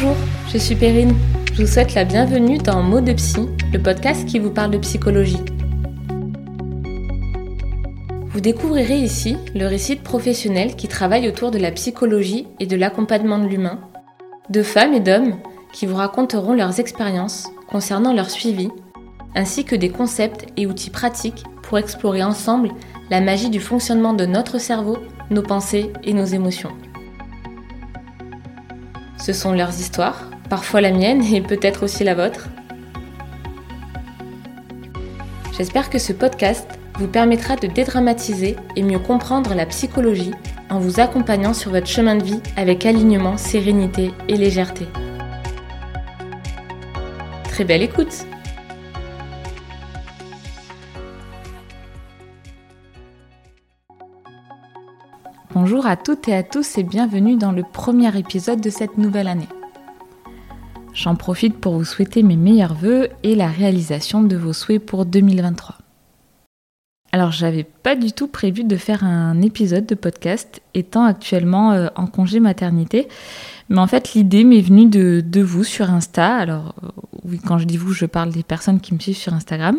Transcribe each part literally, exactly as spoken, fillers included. Bonjour, je suis Perrine. Je vous souhaite la bienvenue dans Mots de Psy, le podcast qui vous parle de psychologie. Vous découvrirez ici le récit de professionnels qui travaillent autour de la psychologie et de l'accompagnement de l'humain, de femmes et d'hommes qui vous raconteront leurs expériences concernant leur suivi, ainsi que des concepts et outils pratiques pour explorer ensemble la magie du fonctionnement de notre cerveau, nos pensées et nos émotions. Ce sont leurs histoires, parfois la mienne et peut-être aussi la vôtre. J'espère que ce podcast vous permettra de dédramatiser et mieux comprendre la psychologie en vous accompagnant sur votre chemin de vie avec alignement, sérénité et légèreté. Très belle écoute! Bonjour à toutes et à tous et bienvenue dans le premier épisode de cette nouvelle année. J'en profite pour vous souhaiter mes meilleurs vœux et la réalisation de vos souhaits pour deux mille vingt-trois. Alors j'avais pas du tout prévu de faire un épisode de podcast étant actuellement en congé maternité, mais en fait l'idée m'est venue de, de vous sur Insta. Alors oui, quand je dis vous, je parle des personnes qui me suivent sur Instagram.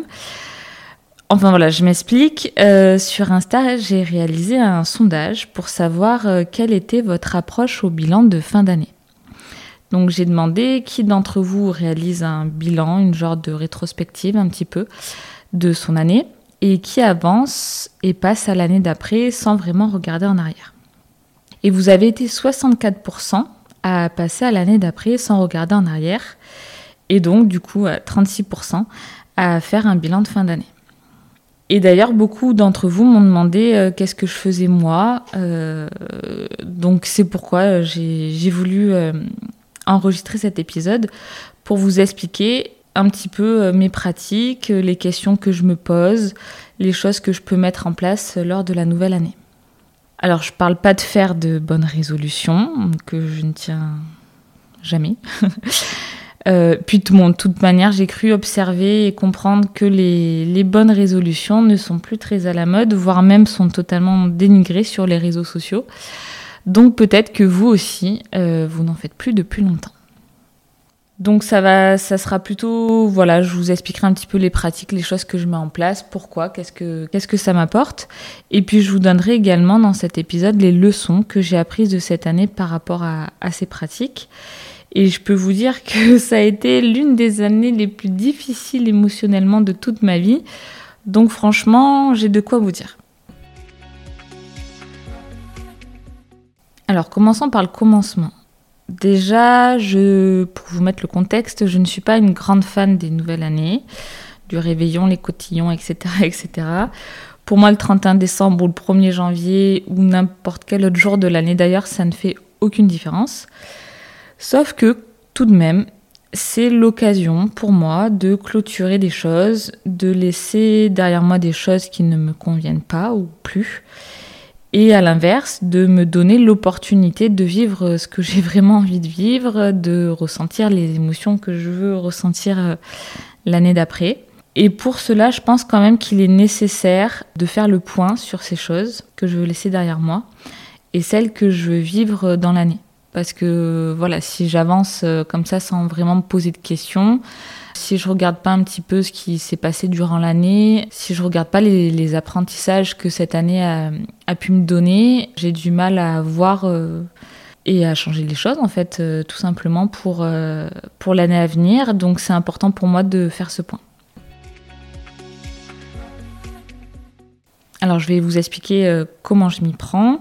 Enfin voilà, je m'explique. Euh, sur Insta, j'ai réalisé un sondage pour savoir euh, quelle était votre approche au bilan de fin d'année. Donc j'ai demandé qui d'entre vous réalise un bilan, une genre de rétrospective un petit peu de son année et qui avance et passe à l'année d'après sans vraiment regarder en arrière. Et vous avez été soixante-quatre pour cent à passer à l'année d'après sans regarder en arrière et donc du coup à trente-six pour cent à faire un bilan de fin d'année. Et d'ailleurs, beaucoup d'entre vous m'ont demandé euh, qu'est-ce que je faisais moi. Euh, donc c'est pourquoi j'ai, j'ai voulu euh, enregistrer cet épisode pour vous expliquer un petit peu euh, mes pratiques, les questions que je me pose, les choses que je peux mettre en place lors de la nouvelle année. Alors je parle pas de faire de bonnes résolutions, que je ne tiens jamais. Euh, puis de bon, toute manière, j'ai cru observer et comprendre que les, les bonnes résolutions ne sont plus très à la mode, voire même sont totalement dénigrées sur les réseaux sociaux. Donc peut-être que vous aussi, euh, vous n'en faites plus depuis longtemps. Donc ça va, ça sera plutôt, voilà, je vous expliquerai un petit peu les pratiques, les choses que je mets en place, pourquoi, qu'est-ce que, qu'est-ce que ça m'apporte. Et puis je vous donnerai également dans cet épisode les leçons que j'ai apprises de cette année par rapport à, à ces pratiques. Et je peux vous dire que ça a été l'une des années les plus difficiles émotionnellement de toute ma vie. Donc franchement, j'ai de quoi vous dire. Alors commençons par le commencement. Déjà, je, pour vous mettre le contexte, je ne suis pas une grande fan des nouvelles années, du réveillon, les cotillons, et cetera, et cetera. Pour moi, le trente et un décembre ou le premier janvier ou n'importe quel autre jour de l'année d'ailleurs, ça ne fait aucune différence. Sauf que, tout de même, c'est l'occasion pour moi de clôturer des choses, de laisser derrière moi des choses qui ne me conviennent pas ou plus, et à l'inverse, de me donner l'opportunité de vivre ce que j'ai vraiment envie de vivre, de ressentir les émotions que je veux ressentir l'année d'après. Et pour cela, je pense quand même qu'il est nécessaire de faire le point sur ces choses que je veux laisser derrière moi et celles que je veux vivre dans l'année. Parce que voilà, si j'avance comme ça sans vraiment me poser de questions, si je regarde pas un petit peu ce qui s'est passé durant l'année, si je regarde pas les, les apprentissages que cette année a, a pu me donner, j'ai du mal à voir euh, et à changer les choses en fait, euh, tout simplement pour, euh, pour l'année à venir. Donc c'est important pour moi de faire ce point. Alors je vais vous expliquer euh, comment je m'y prends.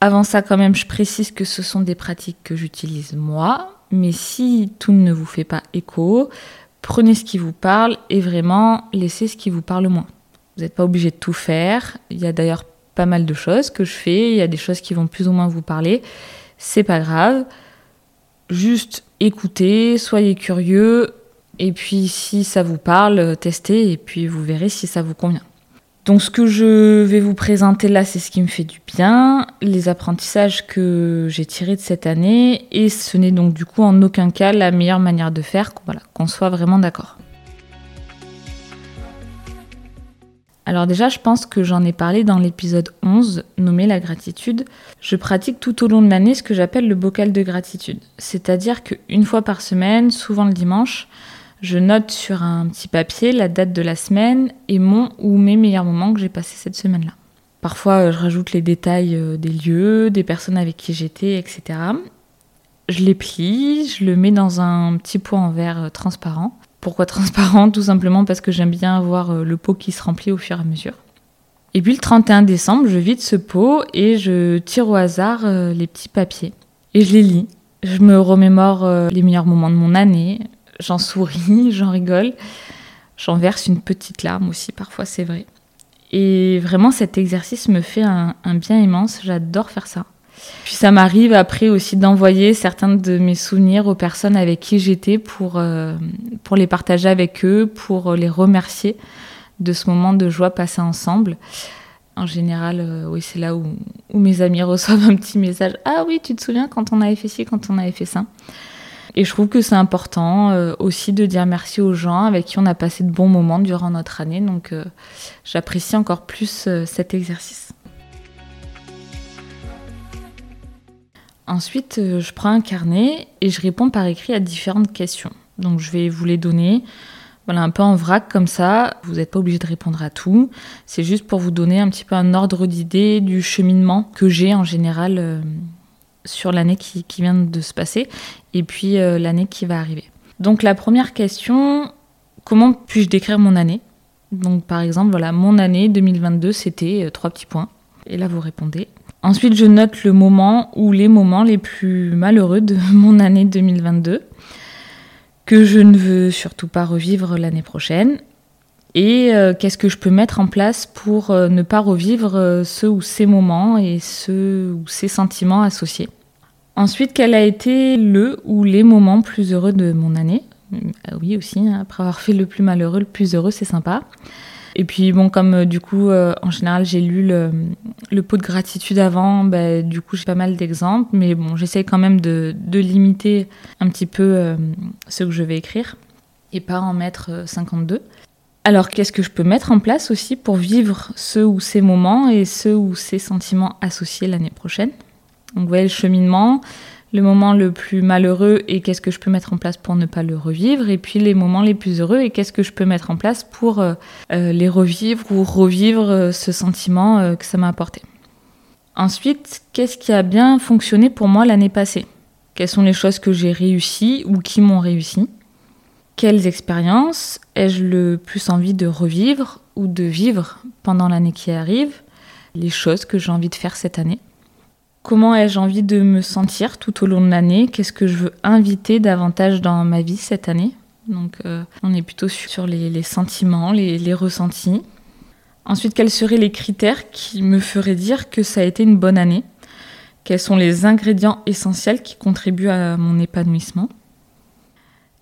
Avant ça, quand même, je précise que ce sont des pratiques que j'utilise moi, mais si tout ne vous fait pas écho, prenez ce qui vous parle et vraiment laissez ce qui vous parle le moins. Vous n'êtes pas obligé de tout faire. Il y a d'ailleurs pas mal de choses que je fais. Il y a des choses qui vont plus ou moins vous parler. C'est pas grave. Juste écoutez, soyez curieux. Et puis, si ça vous parle, testez et puis vous verrez si ça vous convient. Donc ce que je vais vous présenter là, c'est ce qui me fait du bien, les apprentissages que j'ai tirés de cette année, et ce n'est donc du coup en aucun cas la meilleure manière de faire, voilà, qu'on soit vraiment d'accord. Alors déjà, je pense que j'en ai parlé dans l'épisode onze, nommé la gratitude. Je pratique tout au long de l'année ce que j'appelle le bocal de gratitude. C'est-à-dire qu'une fois par semaine, souvent le dimanche, je note sur un petit papier la date de la semaine et mon ou mes meilleurs moments que j'ai passés cette semaine-là. Parfois, je rajoute les détails des lieux, des personnes avec qui j'étais, et cetera. Je les plie, je le mets dans un petit pot en verre transparent. Pourquoi transparent ? Tout simplement parce que j'aime bien avoir le pot qui se remplit au fur et à mesure. Et puis le trente et un décembre, je vide ce pot et je tire au hasard les petits papiers. Et je les lis. Je me remémore les meilleurs moments de mon année. J'en souris, j'en rigole. J'en verse une petite larme aussi, parfois, c'est vrai. Et vraiment, cet exercice me fait un, un bien immense. J'adore faire ça. Puis ça m'arrive après aussi d'envoyer certains de mes souvenirs aux personnes avec qui j'étais pour, euh, pour les partager avec eux, pour les remercier de ce moment de joie passé ensemble. En général, euh, oui, c'est là où, où mes amis reçoivent un petit message. « Ah oui, tu te souviens quand on avait fait ci, quand on avait fait ça ?» Et je trouve que c'est important euh, aussi de dire merci aux gens avec qui on a passé de bons moments durant notre année. Donc euh, j'apprécie encore plus euh, cet exercice. Ensuite, je prends un carnet et je réponds par écrit à différentes questions. Donc, je vais vous les donner, voilà, un peu en vrac comme ça. Vous n'êtes pas obligé de répondre à tout. C'est juste pour vous donner un petit peu un ordre d'idée du cheminement que j'ai en général euh, sur l'année qui, qui vient de se passer et puis euh, l'année qui va arriver. Donc, la première question, comment puis-je décrire mon année ? Donc, par exemple, voilà, mon année deux mille vingt-deux, c'était euh, trois petits points. Et là, vous répondez. Ensuite, je note le moment ou les moments les plus malheureux de mon année deux mille vingt-deux, que je ne veux surtout pas revivre l'année prochaine, et euh, qu'est-ce que je peux mettre en place pour euh, ne pas revivre euh, ce ou ces moments et ce ou ces sentiments associés. Ensuite, quel a été le ou les moments plus heureux de mon année ? Ah oui, aussi, après avoir fait le plus malheureux, le plus heureux, c'est sympa. Et puis bon, comme euh, du coup, euh, en général, j'ai lu le, le pot de gratitude avant, bah, du coup, j'ai pas mal d'exemples. Mais bon, j'essaye quand même de, de limiter un petit peu euh, ce que je vais écrire et pas en mettre euh, cinquante-deux. Alors, qu'est-ce que je peux mettre en place aussi pour vivre ce ou ces moments et ce ou ces sentiments associés l'année prochaine ? Donc, vous voyez le cheminement, le moment le plus malheureux et qu'est-ce que je peux mettre en place pour ne pas le revivre, et puis les moments les plus heureux et qu'est-ce que je peux mettre en place pour euh, les revivre ou revivre euh, ce sentiment euh, que ça m'a apporté. Ensuite, qu'est-ce qui a bien fonctionné pour moi l'année passée ? Quelles sont les choses que j'ai réussies ou qui m'ont réussi ? Quelles expériences ai-je le plus envie de revivre ou de vivre pendant l'année qui arrive ? Les choses que j'ai envie de faire cette année ? Comment ai-je envie de me sentir tout au long de l'année ? Qu'est-ce que je veux inviter davantage dans ma vie cette année ? Donc euh, on est plutôt sur les, les sentiments, les, les ressentis. Ensuite, quels seraient les critères qui me feraient dire que ça a été une bonne année ? Quels sont les ingrédients essentiels qui contribuent à mon épanouissement ?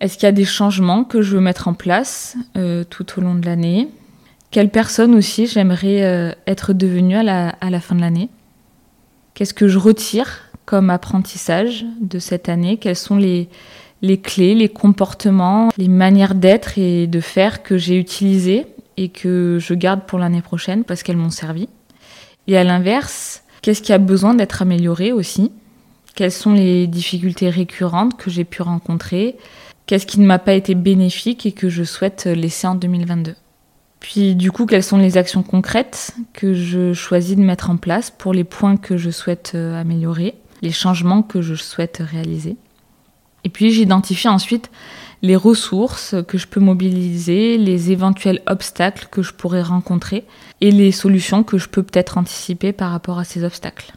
Est-ce qu'il y a des changements que je veux mettre en place euh, tout au long de l'année ? Quelle personne aussi j'aimerais euh, être devenue à la, à la fin de l'année ? Qu'est-ce que je retire comme apprentissage de cette année ? Quelles sont les, les clés, les comportements, les manières d'être et de faire que j'ai utilisées et que je garde pour l'année prochaine parce qu'elles m'ont servi ? Et à l'inverse, qu'est-ce qui a besoin d'être amélioré aussi ? Quelles sont les difficultés récurrentes que j'ai pu rencontrer ? Qu'est-ce qui ne m'a pas été bénéfique et que je souhaite laisser en deux mille vingt-deux ? Puis du coup, quelles sont les actions concrètes que je choisis de mettre en place pour les points que je souhaite améliorer, les changements que je souhaite réaliser. Et puis j'identifie ensuite les ressources que je peux mobiliser, les éventuels obstacles que je pourrais rencontrer et les solutions que je peux peut-être anticiper par rapport à ces obstacles.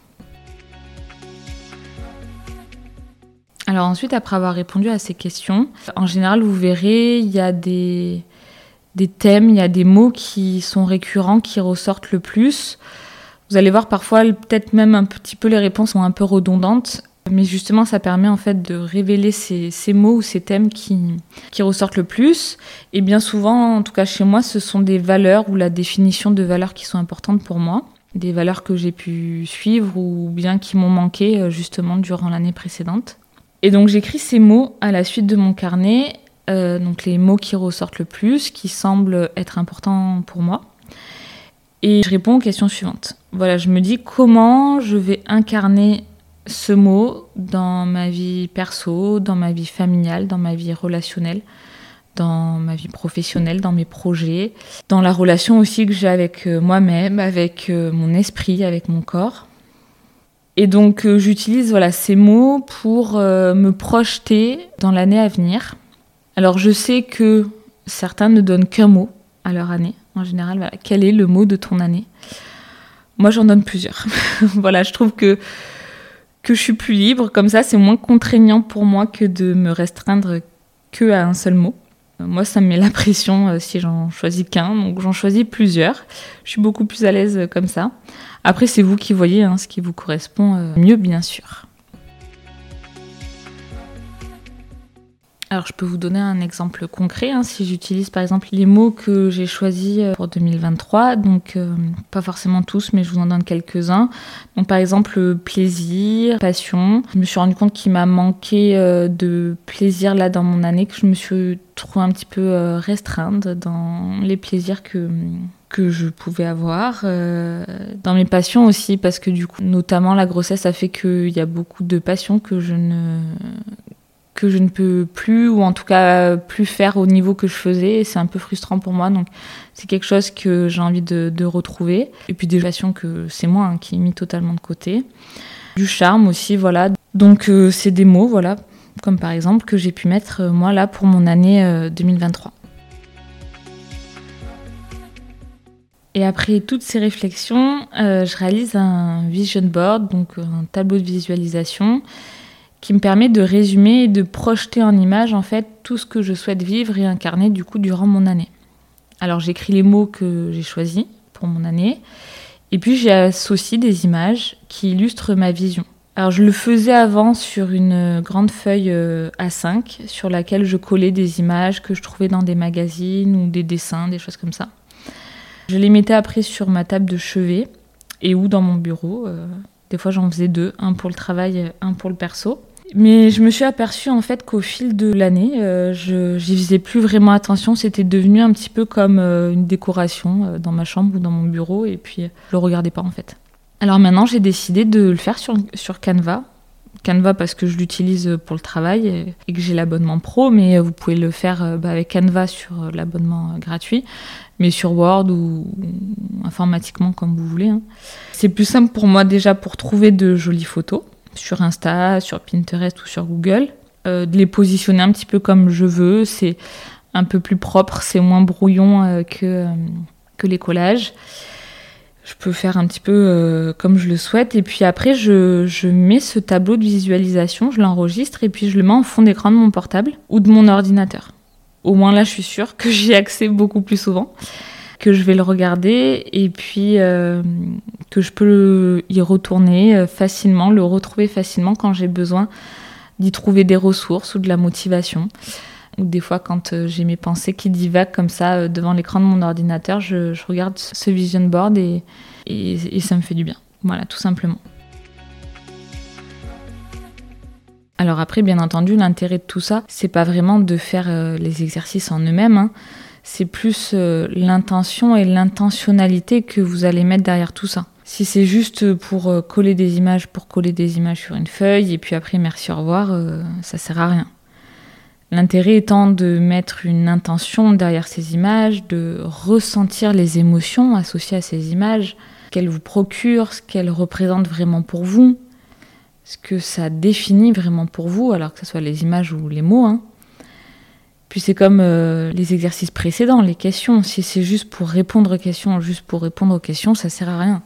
Alors ensuite, après avoir répondu à ces questions, en général, vous verrez, il y a des... des thèmes, il y a des mots qui sont récurrents, qui ressortent le plus. Vous allez voir parfois, peut-être même un petit peu, les réponses sont un peu redondantes, mais justement ça permet en fait de révéler ces, ces mots ou ces thèmes qui, qui ressortent le plus. Et bien souvent, en tout cas chez moi, ce sont des valeurs ou la définition de valeurs qui sont importantes pour moi, des valeurs que j'ai pu suivre ou bien qui m'ont manqué justement durant l'année précédente. Et donc j'écris ces mots à la suite de mon carnet. Donc les mots qui ressortent le plus, qui semblent être importants pour moi. Et je réponds aux questions suivantes. Voilà, je me dis comment je vais incarner ce mot dans ma vie perso, dans ma vie familiale, dans ma vie relationnelle, dans ma vie professionnelle, dans mes projets, dans la relation aussi que j'ai avec moi-même, avec mon esprit, avec mon corps. Et donc j'utilise voilà, ces mots pour euh, me projeter dans l'année à venir. Alors je sais que certains ne donnent qu'un mot à leur année. En général, voilà. Quel est le mot de ton année ? Moi, j'en donne plusieurs. Voilà, je trouve que, que je suis plus libre. Comme ça, c'est moins contraignant pour moi que de me restreindre que à un seul mot. Moi, ça me met la pression euh, si j'en choisis qu'un. Donc, j'en choisis plusieurs. Je suis beaucoup plus à l'aise euh, comme ça. Après, c'est vous qui voyez hein, ce qui vous correspond euh, mieux, bien sûr. Alors, je peux vous donner un exemple concret. Hein, si j'utilise, par exemple, les mots que j'ai choisis pour deux mille vingt-trois, donc euh, pas forcément tous, mais je vous en donne quelques-uns. Donc, par exemple, plaisir, passion. Je me suis rendu compte qu'il m'a manqué euh, de plaisir là dans mon année, que je me suis trouvée un petit peu euh, restreinte dans les plaisirs que que je pouvais avoir, euh, dans mes passions aussi, parce que du coup, notamment la grossesse, ça fait qu'il y a beaucoup de passions que je ne que je ne peux plus, ou en tout cas plus faire au niveau que je faisais, et c'est un peu frustrant pour moi, donc c'est quelque chose que j'ai envie de, de retrouver. Et puis des passions que c'est moi hein, qui ai mis totalement de côté. Du charme aussi, voilà. Donc euh, c'est des mots, voilà, comme par exemple, que j'ai pu mettre euh, moi là pour mon année euh, deux mille vingt-trois. Et après toutes ces réflexions, euh, je réalise un vision board, donc un tableau de visualisation, qui me permet de résumer et de projeter en images en fait tout ce que je souhaite vivre et incarner du coup durant mon année. Alors j'écris les mots que j'ai choisis pour mon année et puis j'associe des images qui illustrent ma vision. Alors je le faisais avant sur une grande feuille A cinq sur laquelle je collais des images que je trouvais dans des magazines ou des dessins, des choses comme ça. Je les mettais après sur ma table de chevet et ou dans mon bureau. Des fois j'en faisais deux, un pour le travail, un pour le perso. Mais je me suis aperçue en fait qu'au fil de l'année, euh, je j'y faisais plus vraiment attention. C'était devenu un petit peu comme euh, une décoration euh, dans ma chambre ou dans mon bureau. Et puis, euh, je le regardais pas en fait. Alors maintenant, j'ai décidé de le faire sur, sur Canva. Canva parce que je l'utilise pour le travail et que j'ai l'abonnement pro. Mais vous pouvez le faire euh, bah, avec Canva sur euh, l'abonnement euh, gratuit. Mais sur Word ou, ou informatiquement comme vous voulez. Hein. C'est plus simple pour moi déjà pour trouver de jolies photos. Sur Insta, sur Pinterest ou sur Google, euh, de les positionner un petit peu comme je veux, c'est un peu plus propre, c'est moins brouillon euh, que, euh, que les collages. Je peux faire un petit peu euh, comme je le souhaite, et puis après je, je mets ce tableau de visualisation, je l'enregistre, et puis je le mets en fond d'écran de mon portable ou de mon ordinateur. Au moins là je suis sûre que j'y ai accès beaucoup plus souvent, que je vais le regarder et puis euh, que je peux y retourner facilement, le retrouver facilement quand j'ai besoin d'y trouver des ressources ou de la motivation. Ou des fois quand j'ai mes pensées qui divaguent comme ça devant l'écran de mon ordinateur, je, je regarde ce vision board et, et, et ça me fait du bien. Voilà, tout simplement. Alors après, bien entendu, l'intérêt de tout ça, c'est pas vraiment de faire les exercices en eux-mêmes, hein. C'est plus euh, l'intention et l'intentionnalité que vous allez mettre derrière tout ça. Si c'est juste pour euh, coller des images, pour coller des images sur une feuille, et puis après merci, au revoir, euh, ça sert à rien. L'intérêt étant de mettre une intention derrière ces images, de ressentir les émotions associées à ces images, qu'elles vous procurent, ce qu'elles représentent vraiment pour vous, ce que ça définit vraiment pour vous, alors que ce soit les images ou les mots, hein. Puis c'est comme euh, les exercices précédents, les questions. Si c'est juste pour répondre aux questions, juste pour répondre aux questions, ça sert à rien.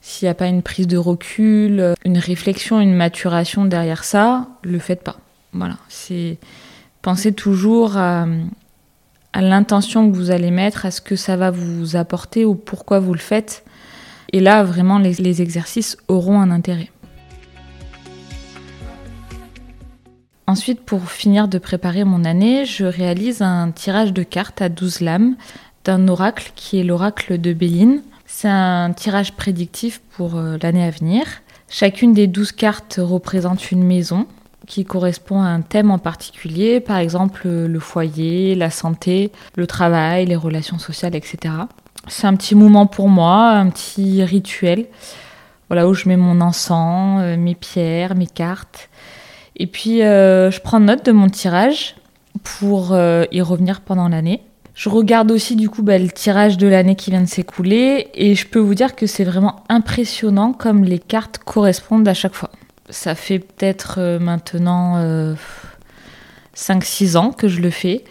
S'il n'y a pas une prise de recul, une réflexion, une maturation derrière ça, le faites pas. Voilà, c'est pensez toujours à, à l'intention que vous allez mettre, à ce que ça va vous apporter ou pourquoi vous le faites. Et là, vraiment, les, les exercices auront un intérêt. Ensuite, pour finir de préparer mon année, je réalise un tirage de cartes à douze lames d'un oracle qui est l'oracle de Belline. C'est un tirage prédictif pour l'année à venir. Chacune des douze cartes représente une maison qui correspond à un thème en particulier, par exemple le foyer, la santé, le travail, les relations sociales, et cetera. C'est un petit moment pour moi, un petit rituel, voilà, où je mets mon encens, euh, mes pierres, mes cartes. Et puis, euh, je prends note de mon tirage pour euh, y revenir pendant l'année. Je regarde aussi, du coup, bah, le tirage de l'année qui vient de s'écouler. Et je peux vous dire que c'est vraiment impressionnant comme les cartes correspondent à chaque fois. Ça fait peut-être euh, maintenant euh, cinq six ans que je le fais.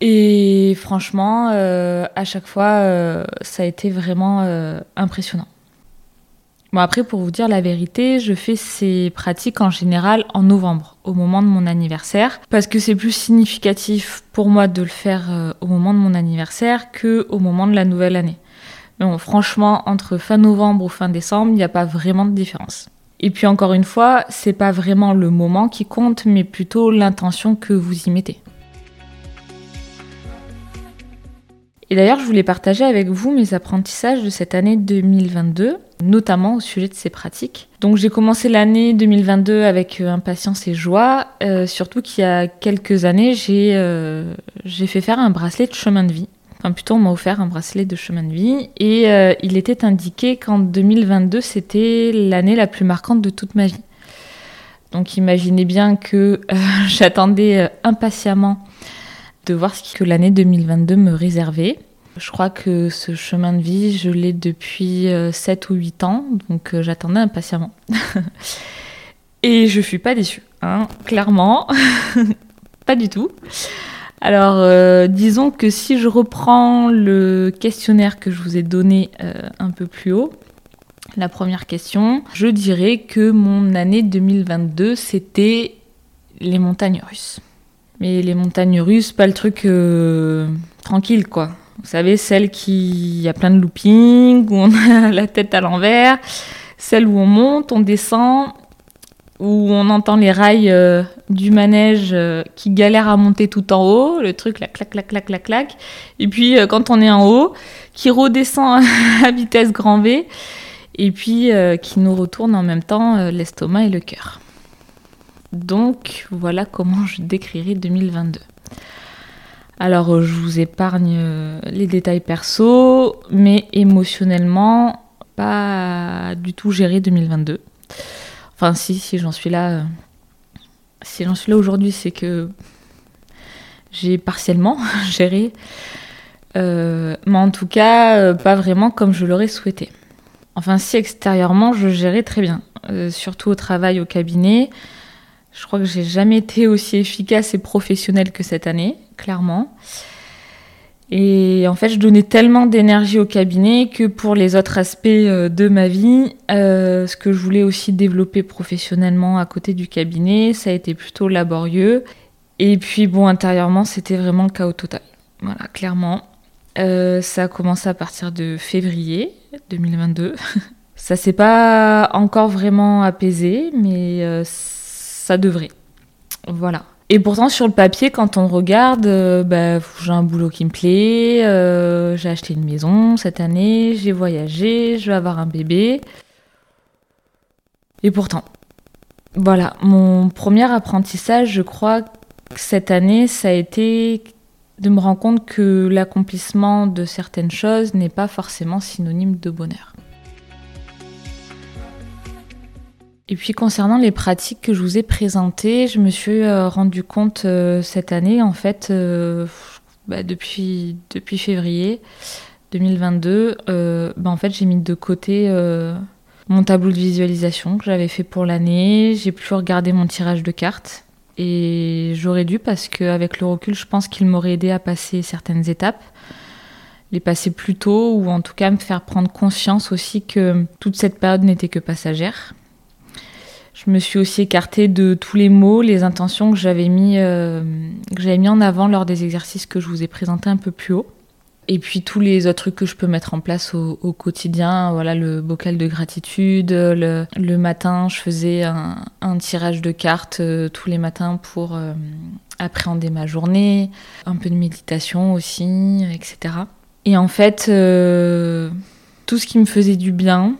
Et franchement, euh, à chaque fois, euh, ça a été vraiment euh, impressionnant. Bon, après, pour vous dire la vérité, je fais ces pratiques en général en novembre, au moment de mon anniversaire, parce que c'est plus significatif pour moi de le faire euh, au moment de mon anniversaire qu'au moment de la nouvelle année. Mais bon, franchement, entre fin novembre ou fin décembre, il n'y a pas vraiment de différence. Et puis encore une fois, c'est pas vraiment le moment qui compte, mais plutôt l'intention que vous y mettez. Et d'ailleurs, je voulais partager avec vous mes apprentissages de cette année deux mille vingt-deux, notamment au sujet de ces pratiques. Donc j'ai commencé l'année deux mille vingt-deux avec impatience et joie, euh, surtout qu'il y a quelques années, j'ai, euh, j'ai fait faire un bracelet de chemin de vie. Enfin plutôt, on m'a offert un bracelet de chemin de vie et euh, il était indiqué qu'en deux mille vingt-deux, c'était l'année la plus marquante de toute ma vie. Donc imaginez bien que euh, j'attendais impatiemment de voir ce que l'année deux mille vingt-deux me réservait. Je crois que ce chemin de vie, je l'ai depuis sept ou huit ans, donc j'attendais impatiemment. Et je ne suis pas déçue, hein, clairement, pas du tout. Alors, euh, disons que si je reprends le questionnaire que je vous ai donné euh, un peu plus haut, la première question, je dirais que mon année deux mille vingt-deux, c'était les montagnes russes. Mais les montagnes russes, pas le truc euh, tranquille, quoi. Vous savez, celle qui y a plein de looping, où on a la tête à l'envers, celle où on monte, on descend, où on entend les rails euh, du manège euh, qui galèrent à monter tout en haut, le truc là, clac, clac, clac, clac, clac. Et puis, euh, quand on est en haut, qui redescend à vitesse grand V, et puis euh, qui nous retourne en même temps euh, l'estomac et le cœur. Donc, voilà comment je décrirai deux mille vingt-deux. Alors, je vous épargne les détails perso, mais émotionnellement, pas du tout géré deux mille vingt-deux. Enfin, si, si j'en suis là, euh, si j'en suis là aujourd'hui, c'est que j'ai partiellement géré, euh, mais en tout cas, euh, pas vraiment comme je l'aurais souhaité. Enfin, si extérieurement, je gérais très bien, euh, surtout au travail, au cabinet. Je crois que j'ai jamais été aussi efficace et professionnelle que cette année, clairement. Et en fait, je donnais tellement d'énergie au cabinet que pour les autres aspects de ma vie, euh, ce que je voulais aussi développer professionnellement à côté du cabinet, ça a été plutôt laborieux. Et puis bon, intérieurement, c'était vraiment le chaos total. Voilà, clairement. Euh, ça a commencé à partir de février deux mille vingt-deux. Ça s'est pas encore vraiment apaisé, mais euh, ça devrait, voilà. Et pourtant, sur le papier, quand on regarde, euh, bah, j'ai un boulot qui me plaît, euh, j'ai acheté une maison cette année, j'ai voyagé, je vais avoir un bébé. Et pourtant, voilà, mon premier apprentissage, je crois, que cette année, ça a été de me rendre compte que l'accomplissement de certaines choses n'est pas forcément synonyme de bonheur. Et puis concernant les pratiques que je vous ai présentées, je me suis rendu compte euh, cette année, en fait, euh, bah, depuis, depuis février deux mille vingt-deux, euh, bah, en fait, j'ai mis de côté euh, mon tableau de visualisation que j'avais fait pour l'année. J'ai plus regardé mon tirage de cartes et j'aurais dû parce qu'avec le recul, je pense qu'il m'aurait aidé à passer certaines étapes. Les passer plus tôt ou en tout cas me faire prendre conscience aussi que toute cette période n'était que passagère. Je me suis aussi écartée de tous les mots, les intentions que j'avais mis, euh, que j'avais mis en avant lors des exercices que je vous ai présentés un peu plus haut. Et puis tous les autres trucs que je peux mettre en place au, au quotidien, voilà, le bocal de gratitude, le, le matin je faisais un, un tirage de cartes euh, tous les matins pour euh, appréhender ma journée, un peu de méditation aussi, et cetera. Et en fait, euh, tout ce qui me faisait du bien,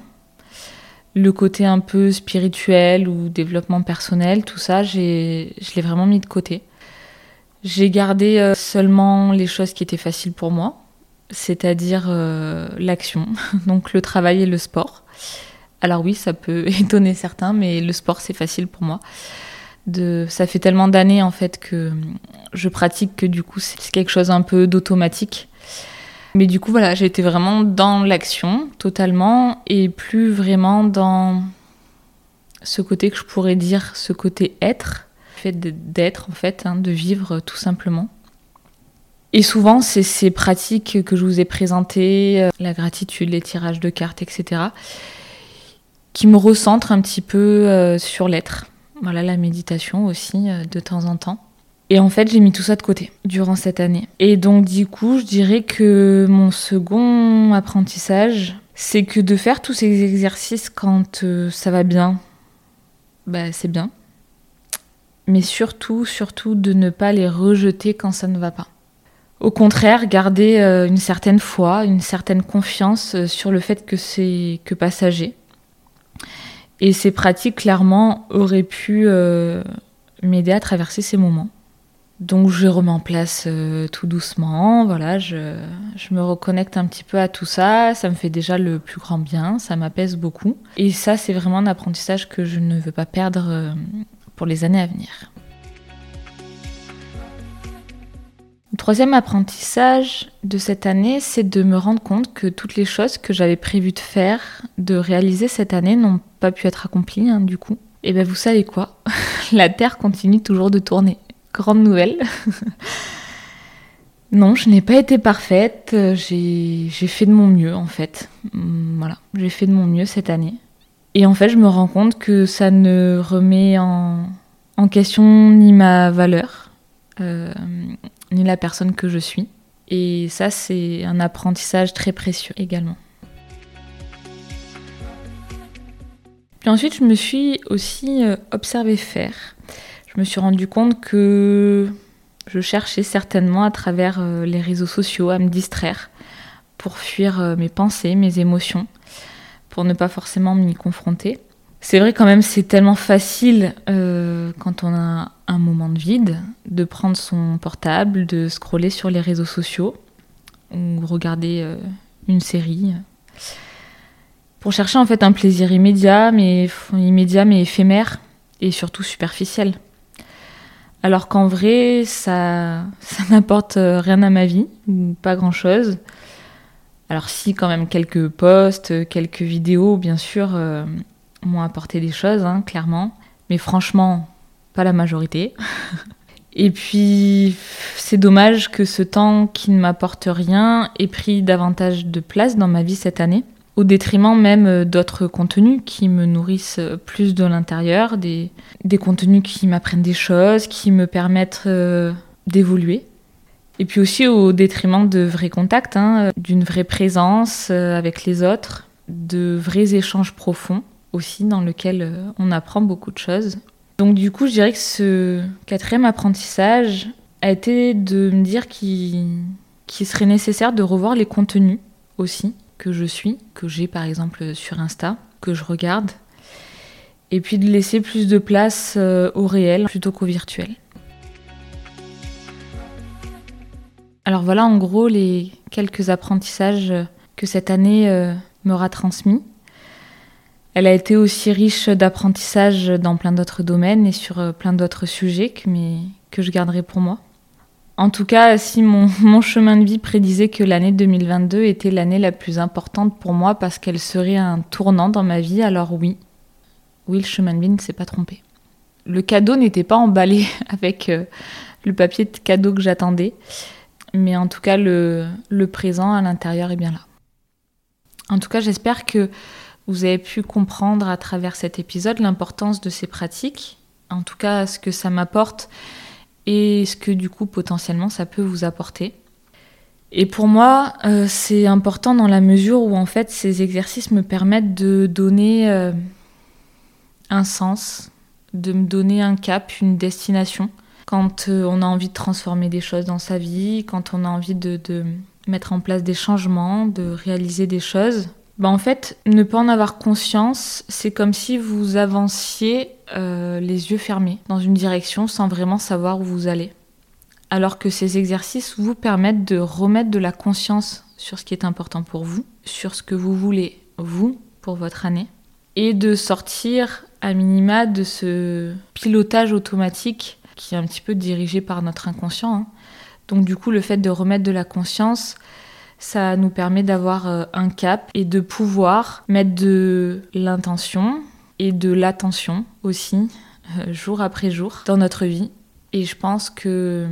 le côté un peu spirituel ou développement personnel, tout ça, j'ai, je l'ai vraiment mis de côté. J'ai gardé seulement les choses qui étaient faciles pour moi, c'est-à-dire euh, l'action, donc le travail et le sport. Alors oui, ça peut étonner certains, mais le sport, c'est facile pour moi. De... Ça fait tellement d'années en fait que je pratique que du coup, c'est quelque chose un peu d'automatique. Mais du coup, voilà, j'ai été vraiment dans l'action, totalement, et plus vraiment dans ce côté que je pourrais dire, ce côté être, le fait d'être, en fait, hein, de vivre tout simplement. Et souvent, c'est ces pratiques que je vous ai présentées, la gratitude, les tirages de cartes, et cetera, qui me recentrent un petit peu sur l'être. Voilà, la méditation aussi, de temps en temps. Et en fait, j'ai mis tout ça de côté durant cette année. Et donc, du coup, je dirais que mon second apprentissage, c'est que de faire tous ces exercices quand euh, ça va bien, bah, c'est bien. Mais surtout, surtout, de ne pas les rejeter quand ça ne va pas. Au contraire, garder euh, une certaine foi, une certaine confiance euh, sur le fait que c'est que passager. Et ces pratiques, clairement, auraient pu euh, m'aider à traverser ces moments. Donc je remets en place euh, tout doucement, voilà, je, je me reconnecte un petit peu à tout ça, ça me fait déjà le plus grand bien, ça m'apaise beaucoup. Et ça, c'est vraiment un apprentissage que je ne veux pas perdre euh, pour les années à venir. Le troisième apprentissage de cette année, c'est de me rendre compte que toutes les choses que j'avais prévu de faire, de réaliser cette année, n'ont pas pu être accomplies, hein, du coup. Et bien vous savez quoi, la Terre continue toujours de tourner. Grande nouvelle. Non, je n'ai pas été parfaite. J'ai, j'ai fait de mon mieux, en fait. Voilà, j'ai fait de mon mieux cette année. Et en fait, je me rends compte que ça ne remet en, en question ni ma valeur, euh, ni la personne que je suis. Et ça, c'est un apprentissage très précieux également. Puis ensuite, je me suis aussi observée faire. Je me suis rendu compte que je cherchais certainement à travers les réseaux sociaux à me distraire pour fuir mes pensées, mes émotions, pour ne pas forcément m'y confronter. C'est vrai quand même, c'est tellement facile euh, quand on a un moment de vide de prendre son portable, de scroller sur les réseaux sociaux ou regarder euh, une série pour chercher en fait un plaisir immédiat, mais immédiat mais éphémère et surtout superficiel. Alors qu'en vrai, ça, ça n'apporte rien à ma vie, ou pas grand-chose. Alors si, quand même, quelques posts, quelques vidéos, bien sûr, euh, m'ont apporté des choses, hein, clairement. Mais franchement, pas la majorité. Et puis, c'est dommage que ce temps qui ne m'apporte rien ait pris davantage de place dans ma vie cette année, au détriment même d'autres contenus qui me nourrissent plus de l'intérieur, des, des contenus qui m'apprennent des choses, qui me permettent euh, d'évoluer. Et puis aussi au détriment de vrais contacts, hein, d'une vraie présence avec les autres, de vrais échanges profonds aussi, dans lesquels on apprend beaucoup de choses. Donc du coup, je dirais que ce quatrième apprentissage a été de me dire qu'il, qu'il serait nécessaire de revoir les contenus aussi, que je suis, que j'ai par exemple sur Insta, que je regarde, et puis de laisser plus de place au réel plutôt qu'au virtuel. Alors voilà en gros les quelques apprentissages que cette année m'aura transmis. Elle a été aussi riche d'apprentissages dans plein d'autres domaines et sur plein d'autres sujets que, mais, que je garderai pour moi. En tout cas, si mon, mon chemin de vie prédisait que l'année deux mille vingt-deux était l'année la plus importante pour moi parce qu'elle serait un tournant dans ma vie, alors oui, oui, le chemin de vie ne s'est pas trompé. Le cadeau n'était pas emballé avec euh, le papier de cadeau que j'attendais, mais en tout cas, le, le présent à l'intérieur est bien là. En tout cas, j'espère que vous avez pu comprendre à travers cet épisode l'importance de ces pratiques, en tout cas, ce que ça m'apporte, et ce que du coup potentiellement ça peut vous apporter. Et pour moi euh, c'est important dans la mesure où en fait ces exercices me permettent de donner euh, un sens, de me donner un cap, une destination. Quand euh, on a envie de transformer des choses dans sa vie, quand on a envie de, de mettre en place des changements, de réaliser des choses, bah en fait ne pas en avoir conscience, c'est comme si vous avanciez Euh, les yeux fermés, dans une direction sans vraiment savoir où vous allez. alors que ces exercices vous permettent de remettre de la conscience sur ce qui est important pour vous, sur ce que vous voulez, vous, pour votre année, et de sortir à minima de ce pilotage automatique qui est un petit peu dirigé par notre inconscient, hein. Donc du coup, le fait de remettre de la conscience, ça nous permet d'avoir un cap et de pouvoir mettre de l'intention et de l'attention aussi, euh, jour après jour, dans notre vie. Et je pense que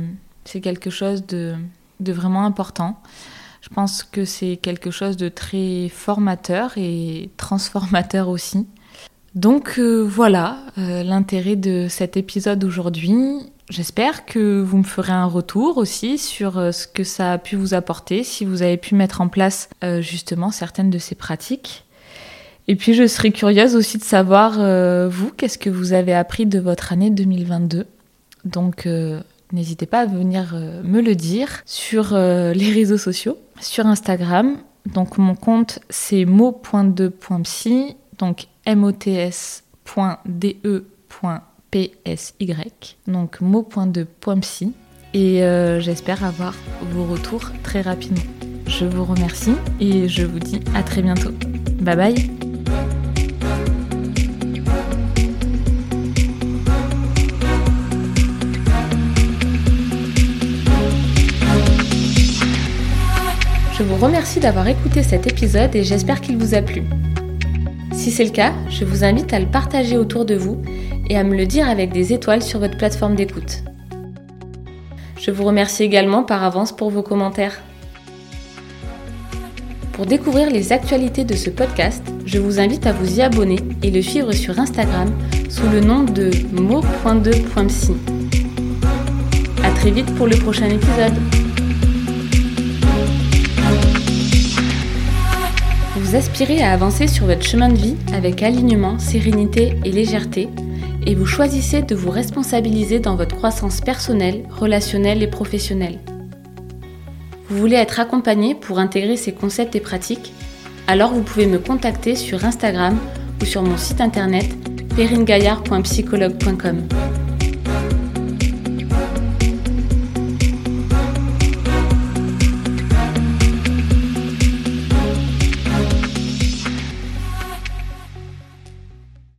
c'est quelque chose de, de vraiment important. Je pense que c'est quelque chose de très formateur et transformateur aussi. Donc euh, voilà euh, l'intérêt de cet épisode aujourd'hui. J'espère que vous me ferez un retour aussi sur euh, ce que ça a pu vous apporter, si vous avez pu mettre en place euh, justement certaines de ces pratiques. Et puis je serais curieuse aussi de savoir, euh, vous, qu'est-ce que vous avez appris de votre année deux mille vingt-deux. Donc euh, n'hésitez pas à venir euh, me le dire sur euh, les réseaux sociaux, sur Instagram. Donc mon compte c'est mots point de point psy, donc mots.de.psy, donc mots point de point psy, et euh, j'espère avoir vos retours très rapidement. Je vous remercie et je vous dis à très bientôt. Bye bye. Je vous remercie d'avoir écouté cet épisode et j'espère qu'il vous a plu. Si c'est le cas, je vous invite à le partager autour de vous et à me le dire avec des étoiles sur votre plateforme d'écoute. Je vous remercie également par avance pour vos commentaires. Pour découvrir les actualités de ce podcast, je vous invite à vous y abonner et le suivre sur Instagram sous le nom de mots point de point psy. À très vite pour le prochain épisode. Vous aspirez à avancer sur votre chemin de vie avec alignement, sérénité et légèreté, et vous choisissez de vous responsabiliser dans votre croissance personnelle, relationnelle et professionnelle. Vous voulez être accompagné pour intégrer ces concepts et pratiques? Alors vous pouvez me contacter sur Instagram ou sur mon site internet perrinegaillard point psychologue point com.